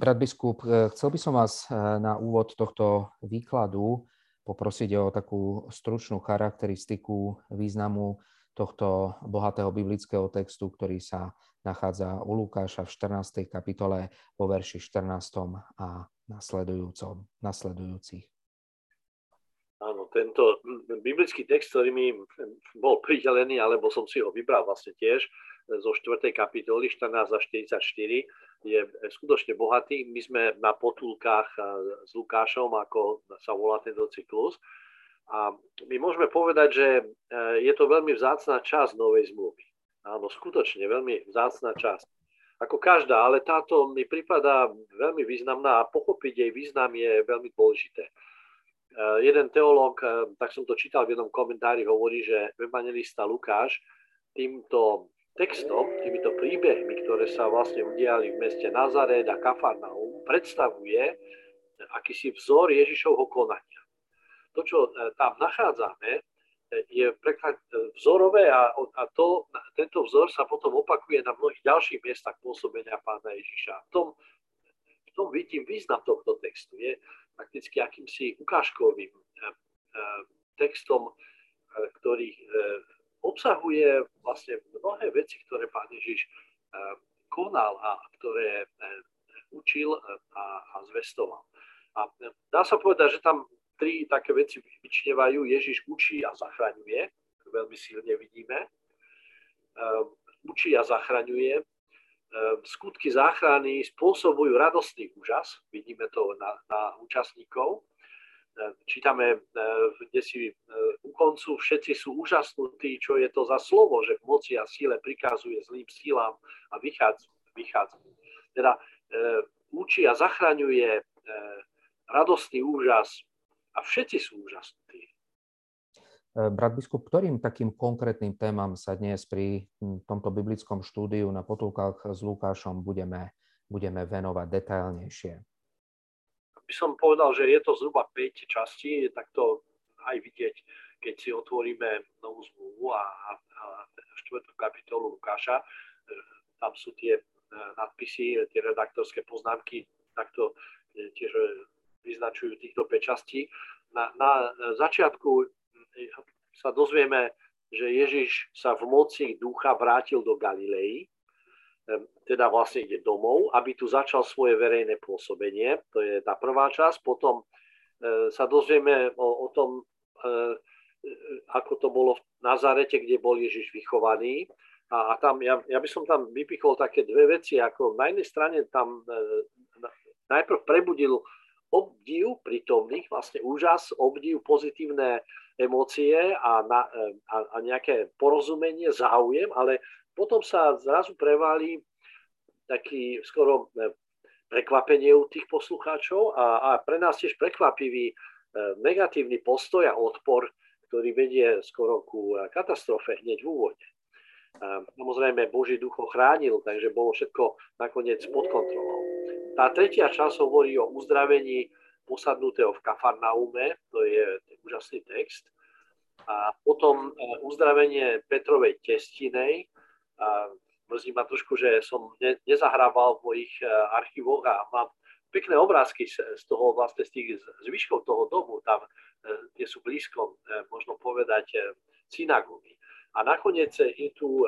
Brat biskup, chcel by som vás na úvod tohto výkladu poprosiť o takú stručnú charakteristiku významu tohto bohatého biblického textu, ktorý sa nachádza u Lukáša v 14. kapitole po verši 14. a nasledujúcich. Áno, tento biblický text, ktorý mi bol pridelený, alebo som si ho vybral vlastne tiež, zo 4. kapitoly 14 až 44 je skutočne bohatý. My sme na potulkách s Lukášom, ako sa volá tento cyklus. A my môžeme povedať, že je to veľmi vzácna časť Novej zmluvy. Áno, skutočne veľmi vzácna časť. Ako každá, ale táto mi pripadá veľmi významná a pochopiť jej význam je veľmi dôležité. Jeden teológ, tak som to čítal v jednom komentári, hovorí, že evanjelista Lukáš týmto textom, týmito príbehmi, ktoré sa vlastne udiali v meste Nazaret a Kafarnaum, predstavuje akýsi vzor Ježišovho konania. To, čo tam nachádzame, je vzorové tento vzor sa potom opakuje na mnohých ďalších miestach pôsobenia pána Ježiša. V tom vidím význam tohto textu. Je prakticky akýmsi ukážkovým textom, ktorý obsahuje vlastne mnohé veci, ktoré pán Ježiš konal a ktoré učil a zvestoval. A dá sa povedať, že tam tri také veci vyčnievajú. Ježiš učí a zachraňuje, veľmi silne vidíme. Učí a zachraňuje. Skutky záchrany spôsobujú radostný úžas, vidíme to na účastníkov. Čítame kdesi u koncu, všetci sú úžasnutí, čo je to za slovo, že v moci a síle prikazuje zlým sílám a vychádza. Teda učí a zachraňuje, radostný úžas a všetci sú úžasnutí. Brat biskup, ktorým takým konkrétnym témam sa dnes pri tomto biblickom štúdiu na potulkách s Lukášom budeme venovať detailnejšie? By som povedal, že je to zhruba 5 častí, tak to aj vidieť, keď si otvoríme novú zmluvu a 4. kapitolu Lukáša. Tam sú tie nadpisy, tie redaktorské poznámky, takto tiež vyznačujú týchto 5 častí. Na začiatku sa dozvieme, že Ježiš sa v moci ducha vrátil do Galilei, teda vlastne ide domov, aby tu začal svoje verejné pôsobenie. To je tá prvá časť. Potom sa dozvieme o tom, ako to bolo v Nazarete, kde bol Ježiš vychovaný. A tam, ja by som tam vypichol také dve veci, ako na jednej strane tam najprv prebudil obdiv prítomných, vlastne úžas, obdiv, pozitívne emócie a nejaké porozumenie, záujem, ale potom sa zrazu prevalí taký skoro prekvapenie u tých poslucháčov a pre nás tiež prekvapivý negatívny postoj a odpor, ktorý vedie skoro ku katastrofe hneď v úvode. Samozrejme, Boží duch ho chránil, takže bolo všetko nakoniec pod kontrolou. Tá tretia časť hovorí o uzdravení posadnutého v Kafarnaume, to je úžasný text, a potom uzdravenie Petrovej testinej. Mrzí ma trošku, že som nezahrával v mojich archívoch a mám pekné obrázky z toho, vlastne z tých zvyškov toho domu, tam tie sú blízko, možno povedať, synagógy. A nakoniec je tu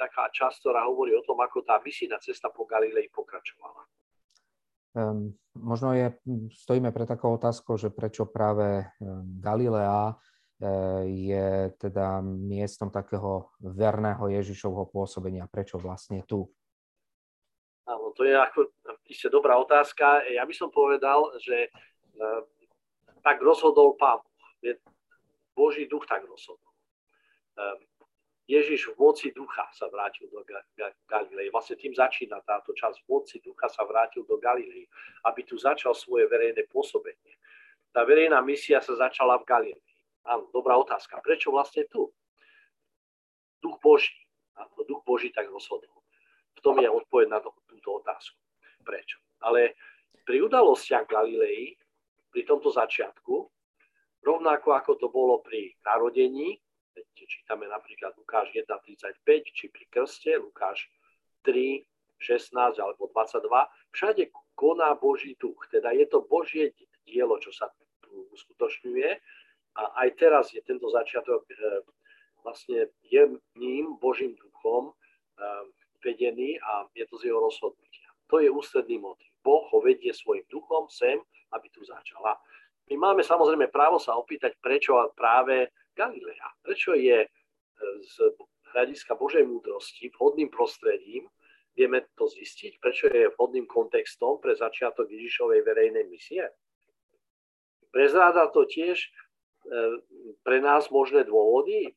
taká časť, ktorá hovorí o tom, ako tá misijná cesta po Galilei pokračovala. Možno stojíme pre takou otázkou, že prečo práve Galilea je teda miestom takého verného Ježišovho pôsobenia. Prečo vlastne tu? Áno, to je ako isté dobrá otázka. Ja by som povedal, že tak rozhodol Pán. Boží duch tak rozhodol. Ježiš v moci ducha sa vrátil do Galilei. Vlastne tým začína táto časť. V moci ducha sa vrátil do Galilei, aby tu začal svoje verejné pôsobenie. Tá verejná misia sa začala v Galilei. Áno, dobrá otázka. Prečo vlastne tu? Duch Boží. Áno, Duch Boží tak rozhodol. V tom je odpoveď na túto otázku. Prečo? Ale pri udalostiach Galilei, pri tomto začiatku, rovnako ako to bolo pri narodení, čítame napríklad Lukáš 1.35, či pri krste, Lukáš 3.16 alebo 22, všade koná Boží duch. Teda je to Božie dielo, čo sa tu uskutočňuje. A aj teraz je tento začiatok vlastne je ním, Božím duchom vedený a je to z jeho rozhodnutia. To je ústredný motiv. Boh ho vedie svojim duchom sem, aby tu začala. My máme samozrejme právo sa opýtať, prečo práve Galilea. Prečo je z hľadiska Božej múdrosti vhodným prostredím, vieme to zistiť, prečo je vhodným kontextom pre začiatok Ježišovej verejnej misie. Prezráda to tiež pre nás možné dôvody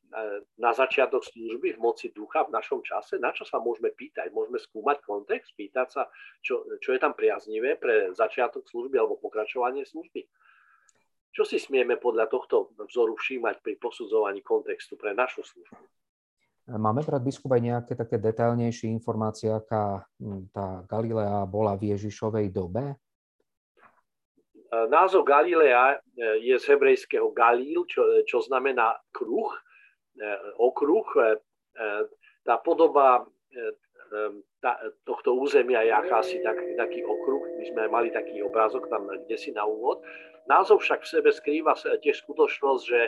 na začiatok služby v moci ducha v našom čase, na čo sa môžeme pýtať. Môžeme skúmať kontext, pýtať sa, čo je tam priaznivé pre začiatok služby alebo pokračovanie služby. Čo si smieme podľa tohto vzoru všímať pri posudzovaní kontextu pre našu službu? Máme, brat biskup, aj nejaké také detailnejšie informácie, aká tá Galilea bola v Ježišovej dobe? Názov Galilea je z hebrejského Galil, čo znamená kruh, okruh. Tá podoba tohto územia je akási taký okruh. My sme mali taký obrázok tam kdesi na úvod. Názov však v sebe skrýva tiež skutočnosť, že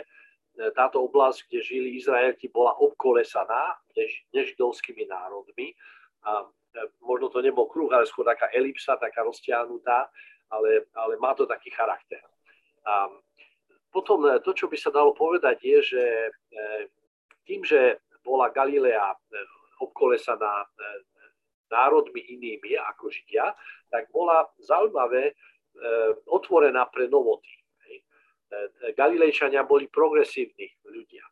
táto oblasť, kde žili Izraeliti, bola obkolesaná nežidovskými národmi. A možno to nebol kruh, ale skôr taká elipsa, taká roztiahnutá, ale má to taký charakter. A potom to, čo by sa dalo povedať, je, že tým, že bola Galilea obkolesaná národmi inými ako Židia, tak bola zaujímavé otvorená pre novoty. Galilejčania boli progresívni ľudia.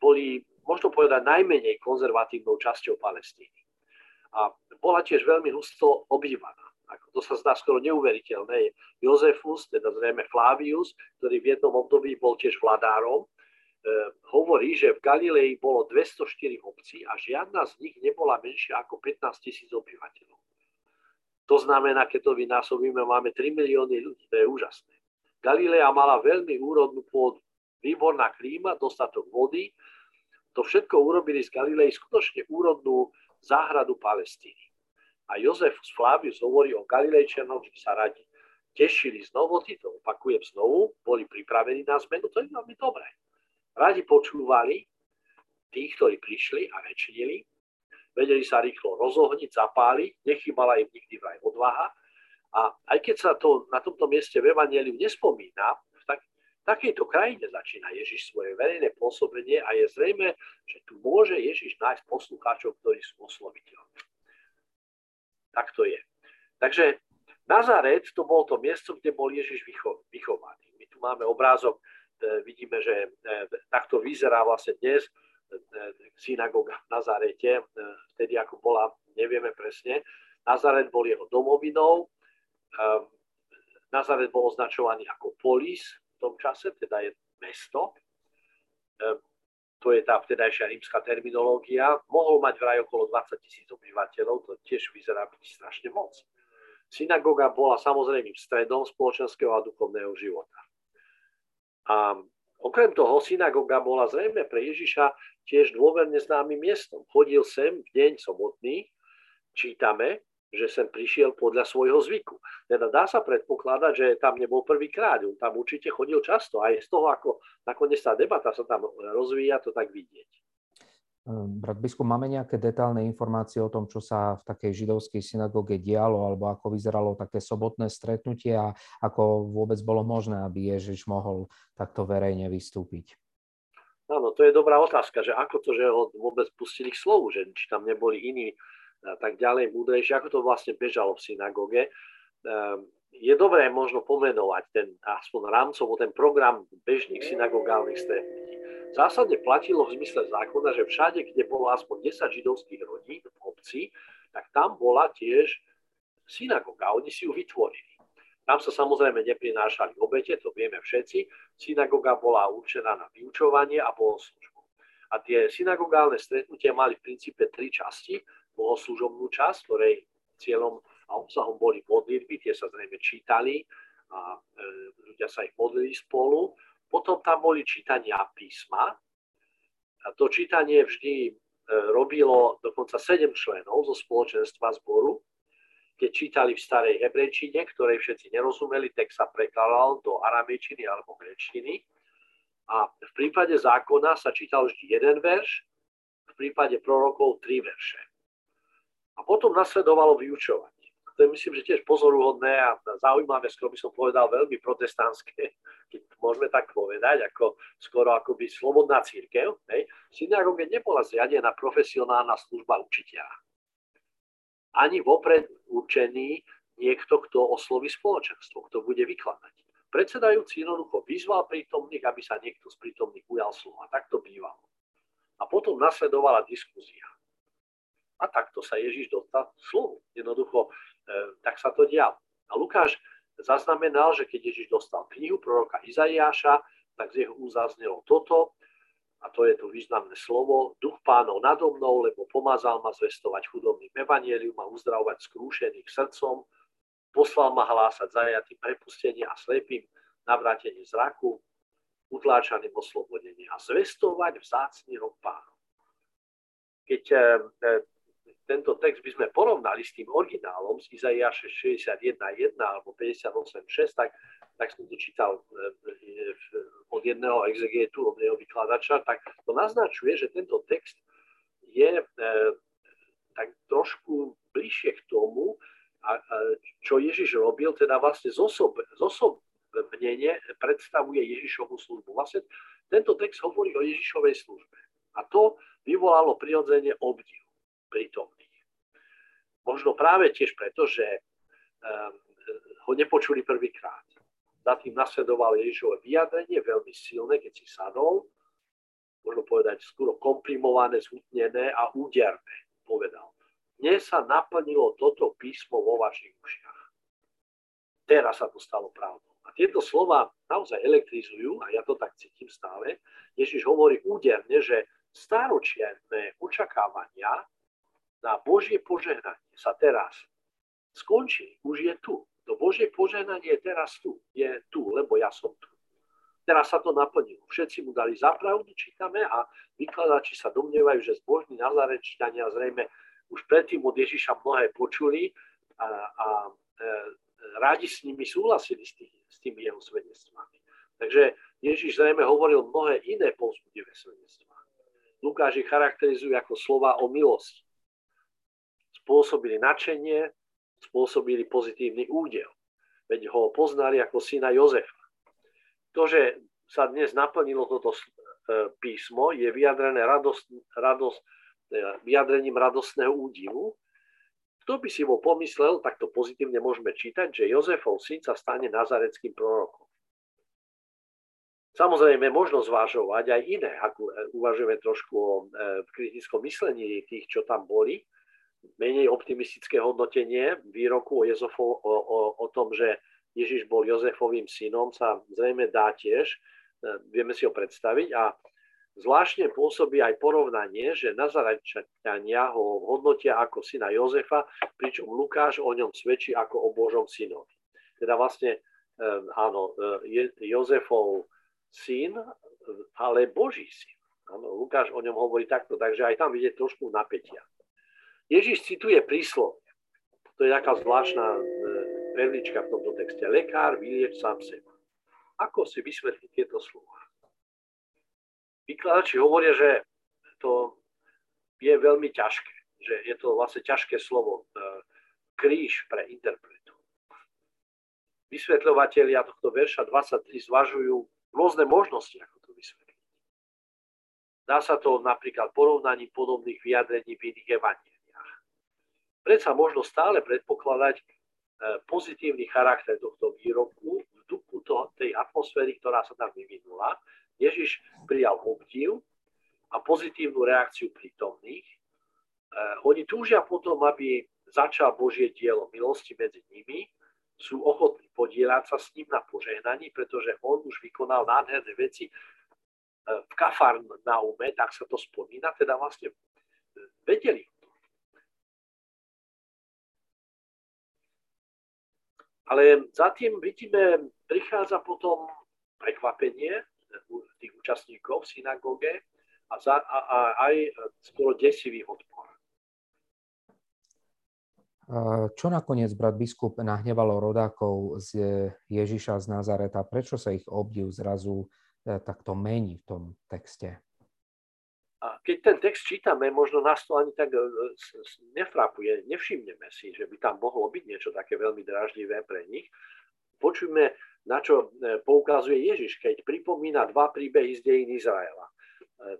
Boli, možno povedať, najmenej konzervatívnou časťou Palestíny. A bola tiež veľmi husto obývaná. To sa zdá skoro neuveriteľné. Jozefus, teda zrejme Flavius, ktorý v jednom období bol tiež vladárom, hovorí, že v Galilei bolo 204 obcí a žiadna z nich nebola menšia ako 15 000 obyvateľov. To znamená, keď to vynásobíme, máme 3 milióny ľudí. To je úžasné. Galilea mala veľmi úrodnú pôdu, výborná klíma, dostatok vody. To všetko urobili z Galilei skutočne úrodnú záhradu Palestíny. A Jozefus Flavius hovorí o Galilejčanoch, že sa radi tešili z novoty, to opakujem znovu, boli pripravení na zmenu, to je veľmi dobré. Radi počúvali tých, ktorí prišli a rečnili, vedeli sa rýchlo rozohniť, zapáliť, nechýbala im nikdy vraj odvaha. A aj keď sa to na tomto mieste v Evanjeliu nespomína, v takejto krajine začína Ježiš svoje verejné pôsobenie a je zrejme, že tu môže Ježiš nájsť poslucháčov, ktorí sú osloviteľní. Tak to je. Takže Nazaret to bolo to miesto, kde bol Ježiš vychovaný. My tu máme obrázok, vidíme, že takto vyzerá vlastne dnes synagóga v Nazarete, vtedy ako bola, nevieme presne. Nazaret bol jeho domovinou. Nazaret bol označovaný ako polis v tom čase, teda je mesto. To je tá vtedajšia rímska terminológia. Mohol mať vraj okolo 20 000 obyvateľov, to tiež vyzerá byť strašne moc. Synagoga bola samozrejme stredom spoločenského a duchovného života. A okrem toho synagoga bola zrejme pre Ježiša tiež dôverne známym miestom. Chodil sem v deň sobotný, čítame, že sem prišiel podľa svojho zvyku. Teda dá sa predpokladať, že tam nebol prvýkrát. On tam určite chodil často. Aj z toho, ako nakoniec tá debata sa tam rozvíja, to tak vidieť. Brat biskup, máme nejaké detálne informácie o tom, čo sa v takej židovskej synagóge dialo, alebo ako vyzeralo také sobotné stretnutie a ako vôbec bolo možné, aby Ježiš mohol takto verejne vystúpiť? Áno, to je dobrá otázka, že ako to, že ho vôbec pustili k slovu, že či tam neboli iní a tak ďalej múdrejšie, ako to vlastne bežalo v synagóge. Je dobré možno pomenovať aspoň rámcovo ten program bežných synagogálnych stretnutí. Zásadne platilo v zmysle zákona, že všade, kde bolo aspoň 10 židovských rodín v obci, tak tam bola tiež synagóga. Oni si ju vytvorili. Tam sa samozrejme neprinášali obete, to vieme všetci. Synagóga bola určená na vyučovanie a bohoslužbu. A tie synagogálne stretnutia mali v princípe 3 časti. Bohoslúžobnú časť, ktorej cieľom a obsahom boli modlitby, tie sa zrejme čítali a ľudia sa ich modlili spolu. Potom tam boli čítania písma. A to čítanie vždy robilo dokonca 7 členov zo spoločenstva zboru. keď čítali v starej hebrejčine, ktorej všetci nerozumeli, text sa prekladal do aramejčiny alebo gréčtiny. A v prípade zákona sa čítal vždy jeden verš, v prípade prorokov 3 verše. A potom nasledovalo vyučovanie. To je, myslím, že tiež pozoruhodné a zaujímavé, skoro by som povedal, veľmi protestantské, keď môžeme tak povedať, ako skoro akoby slobodná cirkev. Synagóge nebola zriadená profesionálna služba učiteľa. Ani vopred určený niekto, kto osloví spoločenstvo, kto bude vykladať. Predsedajúci jednoducho vyzval prítomných, aby sa niekto z prítomných ujal slova. Tak to bývalo. A potom nasledovala diskúzia. A takto sa Ježiš dostal slovu. Jednoducho, tak sa to dialo. A Lukáš zaznamenal, že keď Ježiš dostal knihu proroka Izaiáša, tak z jeho úst zaznelo toto, a to je to významné slovo, duch pánov nado mnou, lebo pomazal ma zvestovať chudobným evanjelium a uzdravovať skrúšených srdcom, poslal ma hlásať zajatým prepustenie a slepým navrátenie zraku, utláčaným oslobodenie a zvestovať vzácny rok pánov. Keď tento text by sme porovnali s tým originálom z Izaiáše 61.1 alebo 58.6, tak som to čítal od jedného exegetu, od jedného vykladača, tak to naznačuje, že tento text je tak trošku bližšie k tomu, čo Ježiš robil, teda vlastne zosobnenie predstavuje Ježišovu službu. Vlastne tento text hovorí o Ježišovej službe a to vyvolalo prirodzene obdiv prítomných. Možno práve tiež preto, že ho nepočuli prvýkrát. Za tým nasledovalo Ježišovo vyjadrenie, veľmi silné, keď si sadol, možno povedať skoro komprimované, zhutnené a úderné, povedal. Dnes sa naplnilo toto písmo vo vašich ušiach. Teraz sa to stalo pravdou. A tieto slova naozaj elektrizujú, a ja to tak cítim stále, Ježiš hovorí úderne, že staročiarné očakávania na Božie požehnanie sa teraz skončí, už je tu. To Božie požehnanie je teraz tu, lebo ja som tu. Teraz sa to naplnilo. Všetci mu dali zapravdu, čítame, a vykladači sa domnievajú, že zbožní nazarečania zrejme už predtým od Ježiša mnohé počuli a rádi s nimi súhlasili s tými jeho svedectvami. Takže Ježiš zrejme hovoril mnohé iné povzbudivé svedectvá. Lukáš ich charakterizujú ako slova o milosti. Spôsobili nadšenie, spôsobili pozitívny údel. Veď ho poznali ako syna Jozefa. To, že sa dnes naplnilo toto písmo, je vyjadrené vyjadrením radostného údivu. Kto by si ho pomyslel, tak to pozitívne môžeme čítať, že Jozefov syn sa stane nazareckým prorokom. Samozrejme, možno zvážovať aj iné, ako uvažujeme trošku o kritickom myslení tých, čo tam boli, menej optimistické hodnotenie výroku o tom, že Ježiš bol Jozefovým synom, sa zrejme dá tiež, vieme si ho predstaviť. A zvláštne pôsobí aj porovnanie, že Nazarečania ho hodnotia ako syna Jozefa, pričom Lukáš o ňom svedčí ako o Božom synovi. Teda vlastne, áno, Jozefov syn, ale Boží syn. Áno, Lukáš o ňom hovorí takto, takže aj tam vidieť trošku napätia. Ježiš cituje príslovie. To je taká zvláštna perlička v tomto texte. Lekár vylieč sám seba. Ako si vysvetliť tieto slova? Vykladači hovoria, že to je veľmi ťažké. Že je to vlastne ťažké slovo. Kríž pre interpretu. Vysvetľovatelia tohto verša 23 zvažujú rôzne možnosti, ako to vysvetliť. Dá sa to napríklad porovnaním podobných vyjadrení v iných evanieliách. Predsa možno stále predpokladať pozitívny charakter tohto výroku v duchu tej atmosféry, ktorá sa tam vyvinula. Ježiš prijal obdiv a pozitívnu reakciu prítomných. Oni túžia potom, aby začal Božie dielo milosti medzi nimi. Sú ochotní podieľať sa s ním na požehnaní, pretože on už vykonal nádherné veci v Kafarnaume, tak sa to spomína, teda vlastne vedeli. Ale za tým vidíme, prichádza potom prekvapenie tých účastníkov v synagóge a aj skoro desivý odpor. Čo nakoniec brat biskup nahnevalo rodákov z Ježiša z Nazareta? Prečo sa ich obdiv zrazu takto mení v tom texte? A keď ten text čítame, možno nás to ani tak nefrapuje, nevšimneme si, že by tam mohlo byť niečo také veľmi dráždivé pre nich. Počujme, na čo poukazuje Ježiš, keď pripomína dva príbehy z dejín Izraela.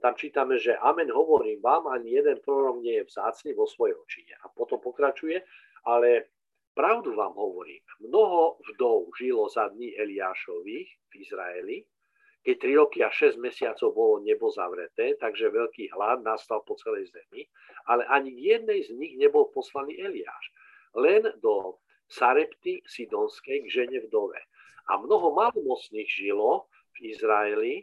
Tam čítame, že amen hovorím vám, ani jeden prorok nie je vzácny vo svojej očine. A potom pokračuje, ale pravdu vám hovorím. Mnoho vdov žilo za dní Eliášových v Izraeli, keď 3 roky a 6 mesiacov bolo nebo zavreté, takže veľký hlad nastal po celej zemi, ale ani k jednej z nich nebol poslaný Eliáš. Len do Sarepty Sidonskej k žene vdove. A mnoho malomocných žilo v Izraeli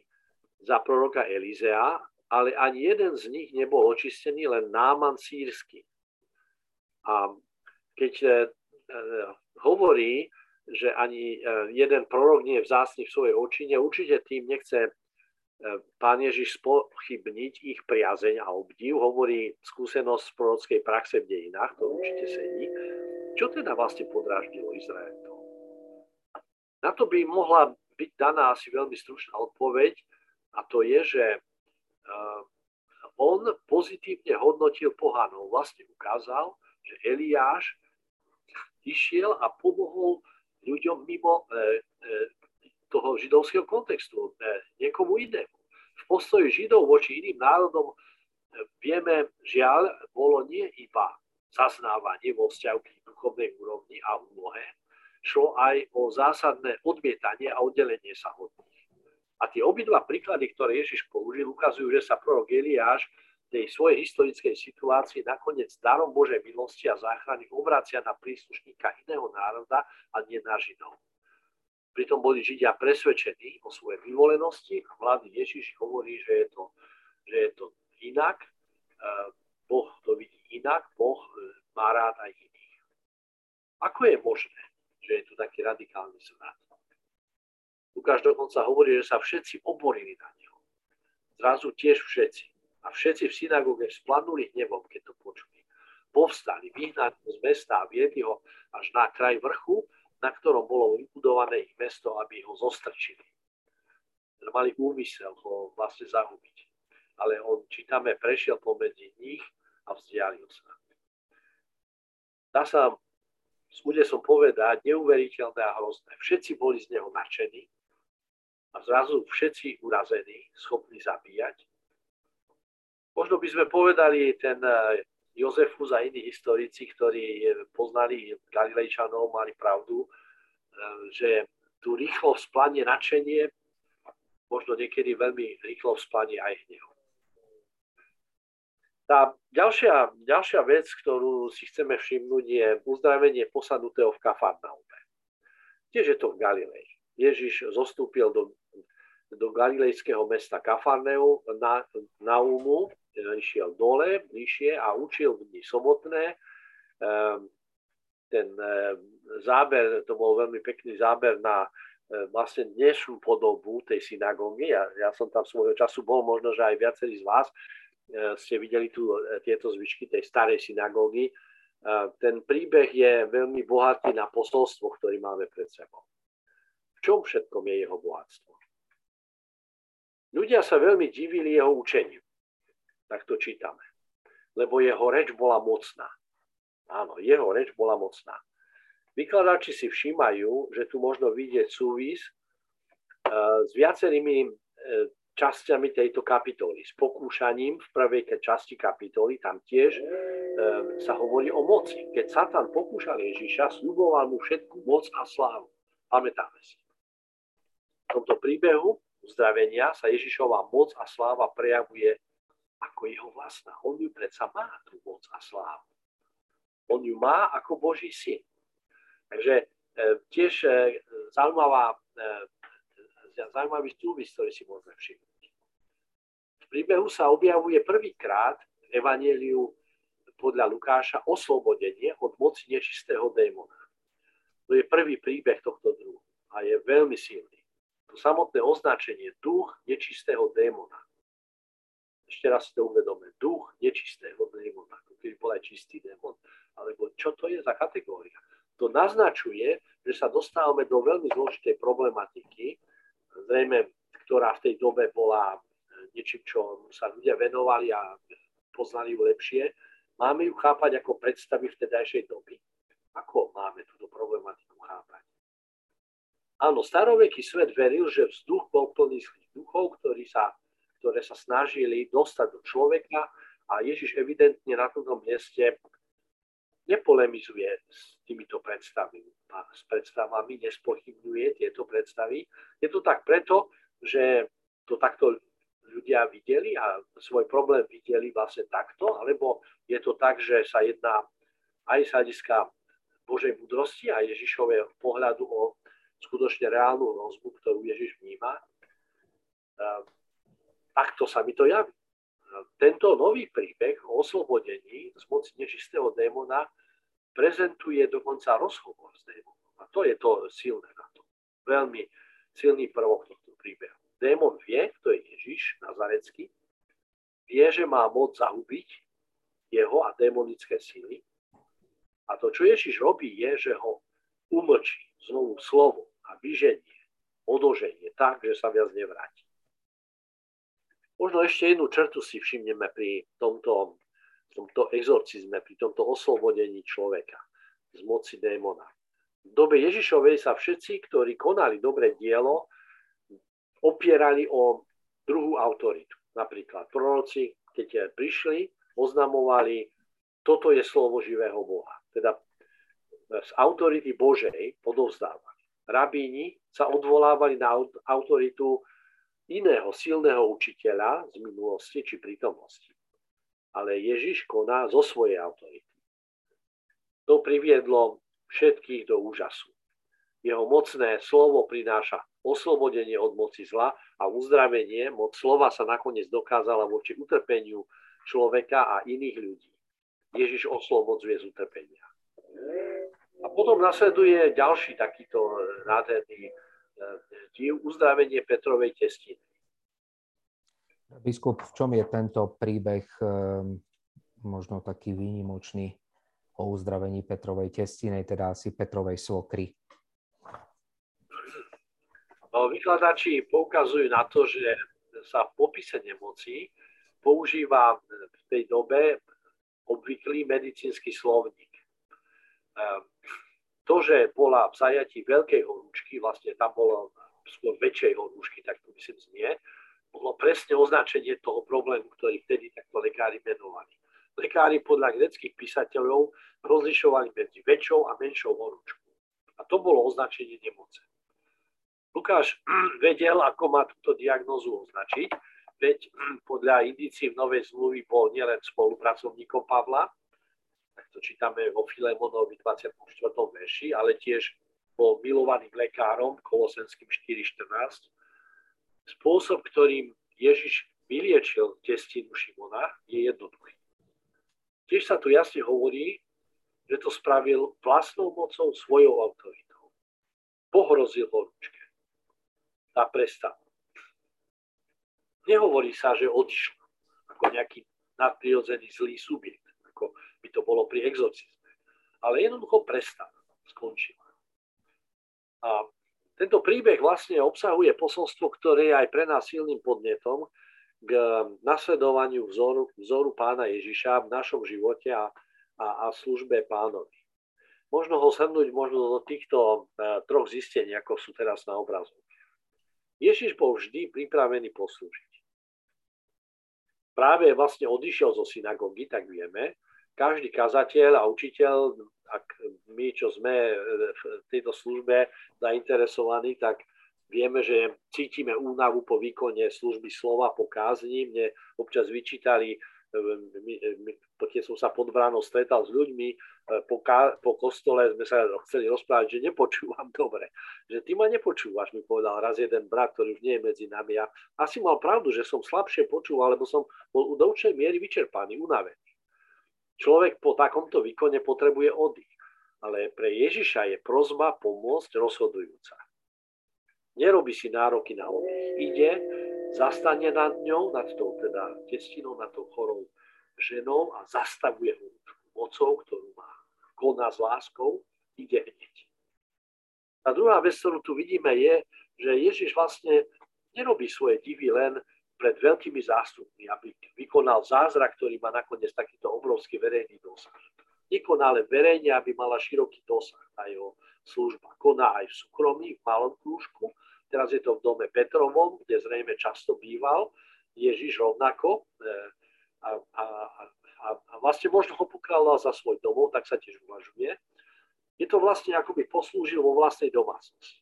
za proroka Elizea, ale ani jeden z nich nebol očistený, len Náman sírsky. A keď hovorí, že ani jeden prorok nie je vzácny v svojej očine, určite tým nechce Pán Ježiš spochybniť ich priazeň a obdiv, hovorí skúsenosť z prorockej praxe v dejinách, to určite sedí. Čo teda vlastne podráždilo Izraelitov? Na to by mohla byť daná asi veľmi stručná odpoveď, a to je, že on pozitívne hodnotil pohanov. Vlastne ukázal, že Eliáš išiel a pomohol ľuďom mimo toho židovského kontextu, niekomu inému. V postoji židov voči iným národom vieme, žiaľ, bolo nie iba zaznávanie vo vzťahu k duchovnej úrovni a úlohe, šlo aj o zásadné odmietanie a oddelenie sa od nich. A tie obidva príklady, ktoré Ježiš použil, ukazujú, že sa prorok Eliáš v tej svojej historickej situácii nakoniec darom Božej milosti a záchrany obracia na príslušníka iného národa a nie na Židov. Pritom boli Židia presvedčení o svojej vyvolenosti a mladý Ježiš hovorí, že je to inak, Boh to vidí inak, Boh má rád aj iných. Ako je možné, že je tu taký radikálny zvrat? Lukáš dokonca hovorí, že sa všetci oborili na neho. Zrazu tiež všetci. A všetci v synagóge splanuli hnevom, keď to počuli. Povstali, vyhnali ho z mesta a viedli ho až na kraj vrchu, na ktorom bolo vybudované ich mesto, aby ho zostrčili. Mali úmysel ho vlastne zahubiť. Ale on, čítame, prešiel pomedzi nich a vzdialil sa. Dá sa som povedať neuveriteľné a hrozné. Všetci boli z neho nadšení a zrazu všetci urazení, schopní zabíjať. Možno by sme povedali ten Jozefus a iní historici, ktorí poznali Galilejčanov, mali pravdu, že tu rýchlo vzplanie nadšenie, možno niekedy veľmi rýchlo vzplanie aj hnev. Tá ďalšia vec, ktorú si chceme všimnúť, je uzdravenie posadnutého v Kafarnaume. Tiež je to v Galilei. Ježiš zostúpil do galilejského mesta Kafarnaum na Umu, išiel dole, bližšie a učil v dni sobotné. Ten záber, to bol veľmi pekný záber na vlastne dnešnú podobu tej synagógy. Ja som tam svojho času bol, možno, že aj viacerí z vás ste videli tieto zvyšky tej starej synagógy. Ten príbeh je veľmi bohatý na posolstvo, ktoré máme pred sebou. V čom všetkom je jeho bohatstvo? Ľudia sa veľmi divili jeho učeniu. Tak to čítame. Lebo jeho reč bola mocná. Áno, jeho reč bola mocná. Vykladači si všímajú, že tu možno vidieť súvis s viacerými časťami tejto kapitoly. S pokúšaním v prvej časti kapitoly, tam tiež sa hovorí o moci. Keď Satan pokúšal Ježiša, sľuboval mu všetku moc a slávu. Pamätáme si. V tomto príbehu uzdravenia sa Ježišova moc a sláva prejavuje ako jeho vlastná. On ju predsa má, tú moc a slávu. On ju má ako Boží syn. Takže tiež zaujímavý súvis, ktorý si môžeme všimnúť. V príbehu sa objavuje prvýkrát v Evanjeliu podľa Lukáša oslobodenie od moci nečistého démona. To je prvý príbeh tohto druhu a je veľmi silný. To samotné označenie duch nečistého démona. Ešte raz si to uvedome. Duch nečistého démona. Keď bol aj čistý démon, alebo čo to je za kategória. To naznačuje, že sa dostávame do veľmi zložitej problematiky, zrejme, ktorá v tej dobe bola niečím, čo sa ľudia venovali a poznali ju lepšie. Máme ju chápať ako predstavy vtedajšej doby. Ako máme túto problematiku chápať? Áno, staroveký svet veril, že vzduch bol plný zlých duchov, ktoré sa snažili dostať do človeka, a Ježiš evidentne na tomto mieste nepolemizuje s týmito predstavami, nespochybňuje tieto predstavy. Je to tak preto, že to takto ľudia videli a svoj problém videli vlastne takto, alebo je to tak, že sa jedná aj z hľadiska Božej múdrosti a Ježišového pohľadu o skutočne reálnu hrozbu, ktorú Ježiš vníma. Takto sa mi to javí. Tento nový príbeh o oslobodení z moci nečistého démona prezentuje dokonca rozhovor s démonom. A to je to silné na to. Veľmi silný prvok tohto príbehu. Démon vie, kto je Ježiš Nazarecký, vie, že má moc zahubiť jeho a démonické síly. A to, čo Ježiš robí, je, že ho umlčí znovu slovo a vyženie, odoženie tak, že sa viac nevráti. Možno ešte jednu črtu si všimneme pri tomto exorcizme, pri tomto oslobodení človeka z moci démona. V dobe Ježišovej sa všetci, ktorí konali dobré dielo, opierali o druhú autoritu. Napríklad proroci, keď prišli, oznamovali, toto je slovo živého Boha. Teda z autority Božej odovzdávali. Rabíni sa odvolávali na autoritu iného silného učiteľa z minulosti či prítomnosti. Ale Ježiš koná zo svojej autority. To priviedlo všetkých do úžasu. Jeho mocné slovo prináša oslobodenie od moci zla a uzdravenie. Moc slova sa nakoniec dokázala voči utrpeniu človeka a iných ľudí. Ježiš oslobodzuje z utrpenia. A potom nasleduje ďalší takýto nádherný uzdravenie Petrovej testiny. Biskup, v čom je tento príbeh možno taký výnimočný o uzdravení Petrovej testiny, teda asi Petrovej svokry? Vykladači poukazujú na to, že sa v popise nemocí používa v tej dobe obvyklý medicínsky slovník. To, že bola v zajatí veľkej horúčky, vlastne tam bolo skôr väčšej horúčky, tak to myslím znie, bolo presne označenie toho problému, ktorý vtedy takto lekári menovali. Lekári podľa gréckych písateľov rozlišovali medzi väčšou a menšou horúčkou. A to bolo označenie nemoce. Lukáš vedel, ako má túto diagnózu označiť, veď podľa indícií v Novej zmluvy bol nielen spolupracovníkom Pavla, tak to čítame vo Filemonovi 24. verši, ale tiež bol milovaným lekárom, Kolosenským 4.14. Spôsob, ktorým Ježiš vyliečil testinu Šimona, je jednoduchý. Tiež sa tu jasne hovorí, že to spravil vlastnou mocou, svojou autoritou. Pohrozil horúčke. Tá prestala. Nehovorí sa, že odišla ako nejaký nadprirodzený zlý subjekt, ako by to bolo pri exorcizme. Ale jednoducho prestala, skončila. A tento príbeh vlastne obsahuje posolstvo, ktoré je aj pre nás silným podnetom k nasledovaniu vzoru Pána Ježiša v našom živote a službe Pánovi. Možno ho shrnúť možno do týchto troch zistení, ako sú teraz na obrazovke. Ježiš bol vždy pripravený poslúžiť. Práve vlastne odišiel zo synagógy, tak vieme. Každý kazateľ a učiteľ, ak my, čo sme v tejto službe zainteresovaní, tak vieme, že cítime únavu po výkone služby slova, po kázni. Mne občas vyčítali, keď som sa pod bránou stretal s ľuďmi, po kostole sme sa chceli rozprávať, že nepočúvam dobre. Že ty ma nepočúvaš, mi povedal raz jeden brat, ktorý už nie je medzi nami. Ja asi mal pravdu, že som slabšie počúval, lebo som bol do určitej miery vyčerpaný, unavený. Človek po takomto výkone potrebuje oddych, ale pre Ježiša je prosba pomôcť rozhodujúca. Nerobí si nároky na oddych. Ide, zastane nad ňou, nad tou teda testinou, nad tou chorou ženou a zastavuje ho mocou, ktorú má. koná s láskou, ide hneď. A druhá vec, ktorú tu vidíme, je, že Ježiš vlastne nerobí svoje divy len pred veľkými zástupmi, aby vykonal zázrak, ktorý má nakoniec takýto obrovský verejný dosah. Nekoná len verejne, aby mala široký dosah na jeho služba. Koná aj v súkromí, v malom krúžku. Teraz je to v dome Petrovom, kde zrejme často býval Ježiš rovnako. A vlastne možno ho pokladal za svoj domov, tak sa tiež uvažuje. Je to vlastne, ako by poslúžil vo vlastnej domácnosti.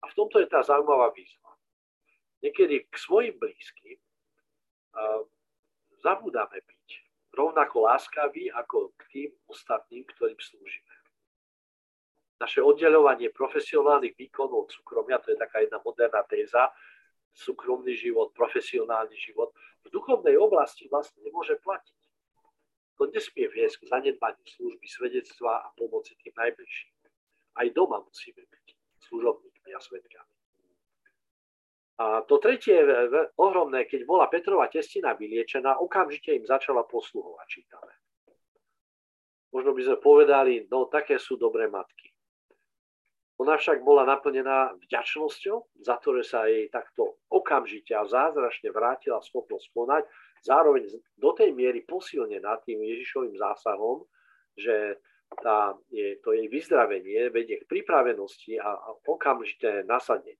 A v tomto je tá zaujímavá výzva. Niekedy k svojim blízkym zabúdame byť rovnako láskaví, ako k tým ostatným, ktorým slúžime. Naše oddeľovanie profesionálnych výkonov od súkromia, to je taká jedna moderná téza, súkromný život, profesionálny život, v duchovnej oblasti vlastne nemôže platiť. To nesmie viesť k zanedbaniu služby, svedectva a pomoci tým najbližším. Aj doma musíme byť služobníkmi a svedkami. A to tretie je ohromné, keď bola Petrova testina vyliečená, okamžite im začala posluhovať, čítame. Možno by sme povedali, no také sú dobré matky. Ona však bola naplnená vďačnosťou za to, že sa jej takto okamžite a zázračne vrátila schopnosť konať, zároveň do tej miery posilnená tým Ježišovým zásahom, že to jej vyzdravenie vedie k pripravenosti a okamžité nasadenie.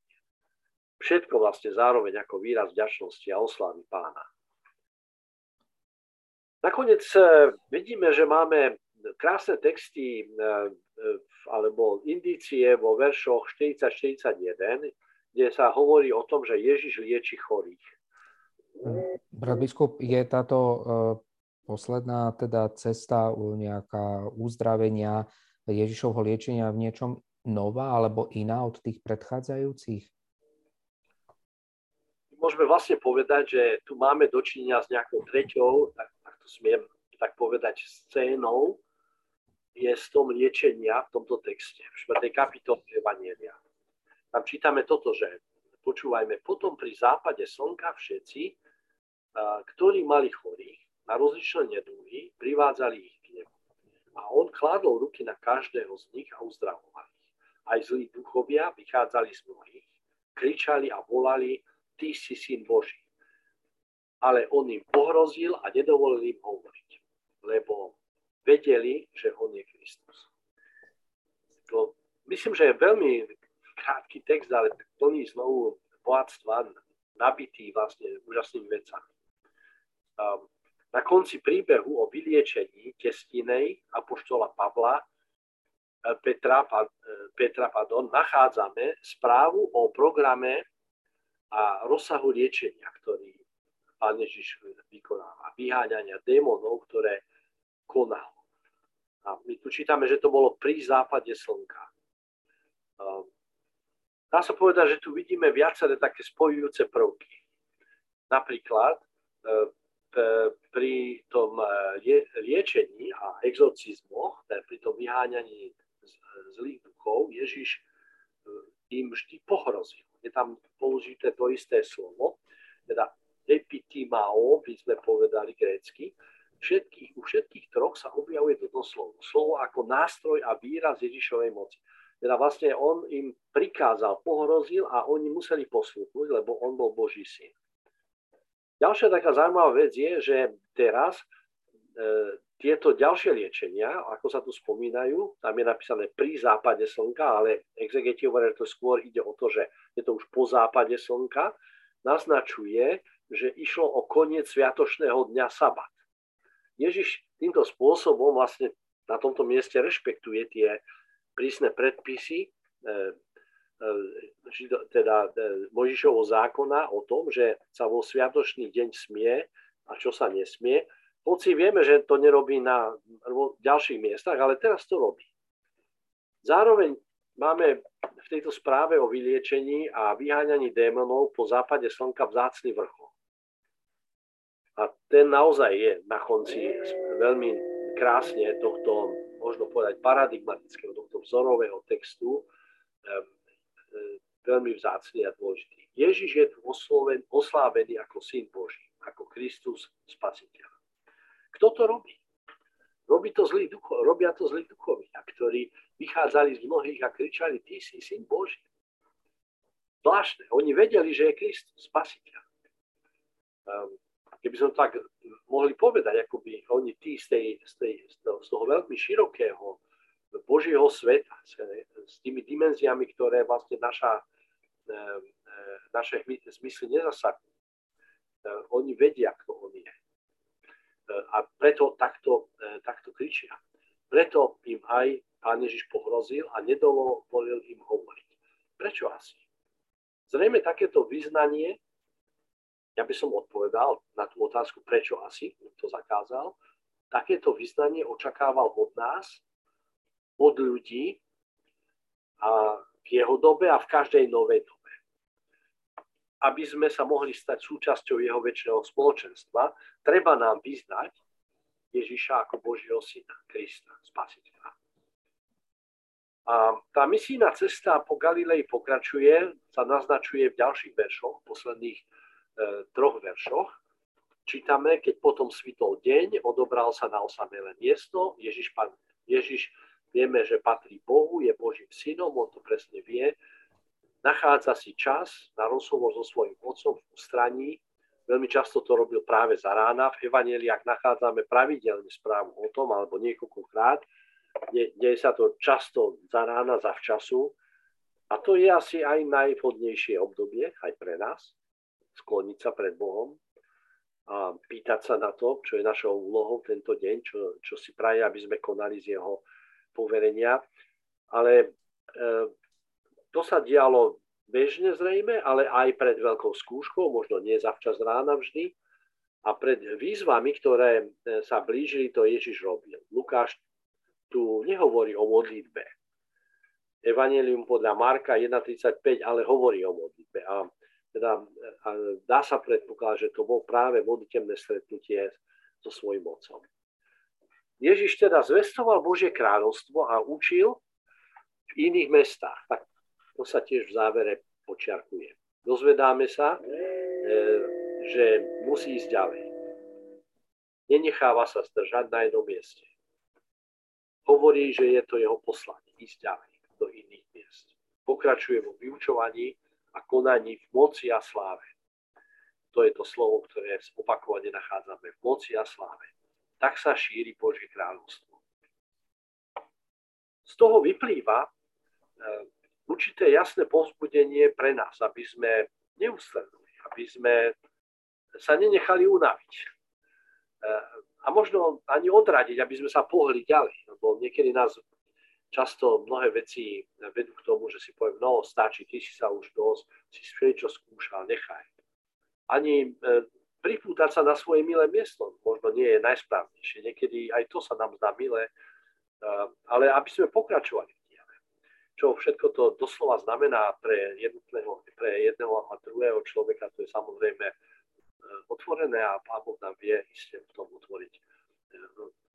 Všetko vlastne zároveň ako výraz vďačnosti a oslavy Pána. Nakoniec vidíme, že máme krásne texty alebo indície vo veršoch 40-41, kde sa hovorí o tom, že Ježiš lieči chorých. Brat biskup, je táto posledná teda cesta nejaká uzdravenia Ježišovho liečenia v niečom nová alebo iná od tých predchádzajúcich? Môžeme vlastne povedať, že tu máme dočinenia s nejakou treťou, tak to smiem tak povedať, scénou miestom liečenia v tomto texte, v 4. kapitole Evanjelia. Tam čítame toto, že počúvajme, potom pri západe slnka všetci, ktorí mali chorých na rozličné neduhy, privádzali ich k nemu. A on kládol ruky na každého z nich a uzdravoval ich. Aj zlí duchovia vychádzali z mnohých, kričali a volali: Ty si syn Boží. Ale on im pohrozil a nedovolil im hovoriť, lebo vedeli, že on je Kristus. To, myslím, že je veľmi krátky text, ale plný znovu bohatstva, nabitý vlastne úžasnými vecami. Na konci príbehu o vyliečení testinej apoštola Petra nachádzame správu o programe a rozsahu liečenia, ktorý Pán Ježiš vykonáva, vyháňania démonov, ktoré konal. A my tu čítame, že to bolo pri západe slnka. Dá sa povedať, že tu vidíme viaceré také spojujúce prvky. Napríklad pri tom liečení a exorcizmoch, pri tom vyháňaní zlých duchov, Ježiš im vždy pohrozil. Je tam použité to isté slovo, teda epitimao, by sme povedali grécky, u všetkých troch sa objavuje toto slovo. Slovo ako nástroj a výraz Ježišovej moci. Teda vlastne on im prikázal, pohrozil a oni museli poslúchnuť, lebo on bol Boží syn. Ďalšia taká zaujímavá vec je, že teraz tieto ďalšie liečenia, ako sa tu spomínajú, tam je napísané pri západe slnka, ale exegetív hovorí, že to skôr ide o to, že je to už po západe slnka, naznačuje, že išlo o koniec sviatočného dňa sabat. Ježiš týmto spôsobom vlastne na tomto mieste rešpektuje tie prísne predpisy teda Mojžišovho zákona o tom, že sa vo sviatočný deň smie a čo sa nesmie. Hoci vieme, že to nerobí na ďalších miestach, ale teraz to robí. Zároveň máme v tejto správe o vyliečení a vyháňaní démonov po západe slnka vzácny vrchol. A ten naozaj je na konci veľmi krásne tohto, možno povedať, paradigmatického, tohto vzorového textu veľmi vzácny a dôležitý. Ježiš je tu oslávený ako Syn Boží, ako Kristus Spasiteľ. Kto to robí? Robia to zlí duchovia, ktorí vychádzali z mnohých a kričali, ty si syn Boží. Zvláštne. Oni vedeli, že je Kristus, spasiteľ. Keby som tak mohli povedať, ako by oni tí z toho veľmi širokého Božieho sveta, s tými dimenziami, ktoré vlastne naše zmysly nezasahujú. Oni vedia, kto on je. A preto takto kričia. Preto im aj Pán Ježiš pohrozil a nedovolil im hovoriť. Prečo asi? Zrejme takéto vyznanie, ja by som odpovedal na tú otázku, prečo asi to zakázal, takéto vyznanie očakával od nás, od ľudí a v jeho dobe a v každej novej dobe. Aby sme sa mohli stať súčasťou jeho večného spoločenstva, treba nám vyznať Ježiša ako Božieho syna, Krista, spasiteľa. A tá misijná cesta po Galilei pokračuje, sa naznačuje v ďalších veršoch, v posledných troch veršoch. Čítame, keď potom svitol deň, odobral sa na osamelé miesto. Ježiš vieme, že patrí Bohu, je Božím synom, on to presne vie. Nachádza si čas na rozhovor so svojím otcom v ústraní. Veľmi často to robil práve za rána. V evanjeliách nachádzame pravidelne správu o tom, alebo niekoľkokrát. Deje sa to často za rána, za včasu. A to je asi aj najvhodnejšie obdobie, aj pre nás, skloniť sa pred Bohom a pýtať sa na to, čo je našou úlohou tento deň, čo si praje, aby sme konali z jeho poverenia. Ale to sa dialo bežne zrejme, ale aj pred veľkou skúškou, možno nie zavčas rána vždy, a pred výzvami, ktoré sa blížili, to Ježiš robil. Lukáš tu nehovorí o modlitbe. Evangelium podľa Marka 1.35, ale hovorí o modlitbe. A teda dá sa predpokladať, že to bol práve modlitebné stretnutie so svojím otcom. Ježiš teda zvestoval Božie kráľovstvo a učil v iných mestách. Tak to sa tiež v závere počiarkuje. Dozvedáme sa, že musí ísť ďalej. Nenecháva sa zdržať na jednom mieste. Hovorí, že je to jeho poslanie ísť ďalej do iných miest. Pokračuje vo vyučovaní a konaní v moci a sláve. To je to slovo, ktoré opakovane nachádzame v moci a sláve. Tak sa šíri Božie kráľovstvo. Z toho vyplýva určité jasné povzbudenie pre nás, aby sme neustredili, aby sme sa nenechali unaviť. A možno ani odradiť, aby sme sa pohli ďalej. Lebo niekedy nás často mnohé veci vedú k tomu, že si poviem, no stačí, ty si sa už dosť, si všetko skúšal, nechaj. Ani pripútať sa na svoje milé miesto možno nie je najsprávnejšie. Niekedy aj to sa nám zdá milé, ale aby sme pokračovali. Čo všetko to doslova znamená pre jedného a druhého človeka, to je samozrejme otvorené a Pán Boh nám vie iste v tom otvoriť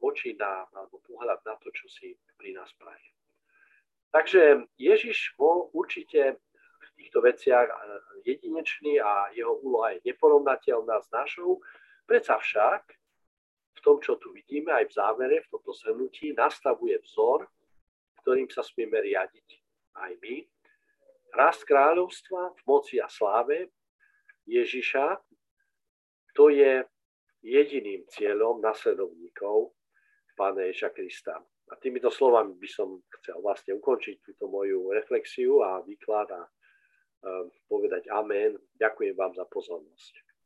oči alebo pohľad na to, čo si pri nás praje. Takže Ježiš bol určite v týchto veciach jedinečný a jeho úloha je neporovnateľná s našou. Predsa však v tom, čo tu vidíme, aj v závere, v tomto zhrnutí, nastavuje vzor, ktorým sa smieme riadiť aj my. Rast kráľovstva v moci a sláve Ježiša, to je jediným cieľom nasledovníkov Pána Ježiša Krista. A týmito slovami by som chcel vlastne ukončiť túto moju reflexiu a výklad a povedať amen. Ďakujem vám za pozornosť.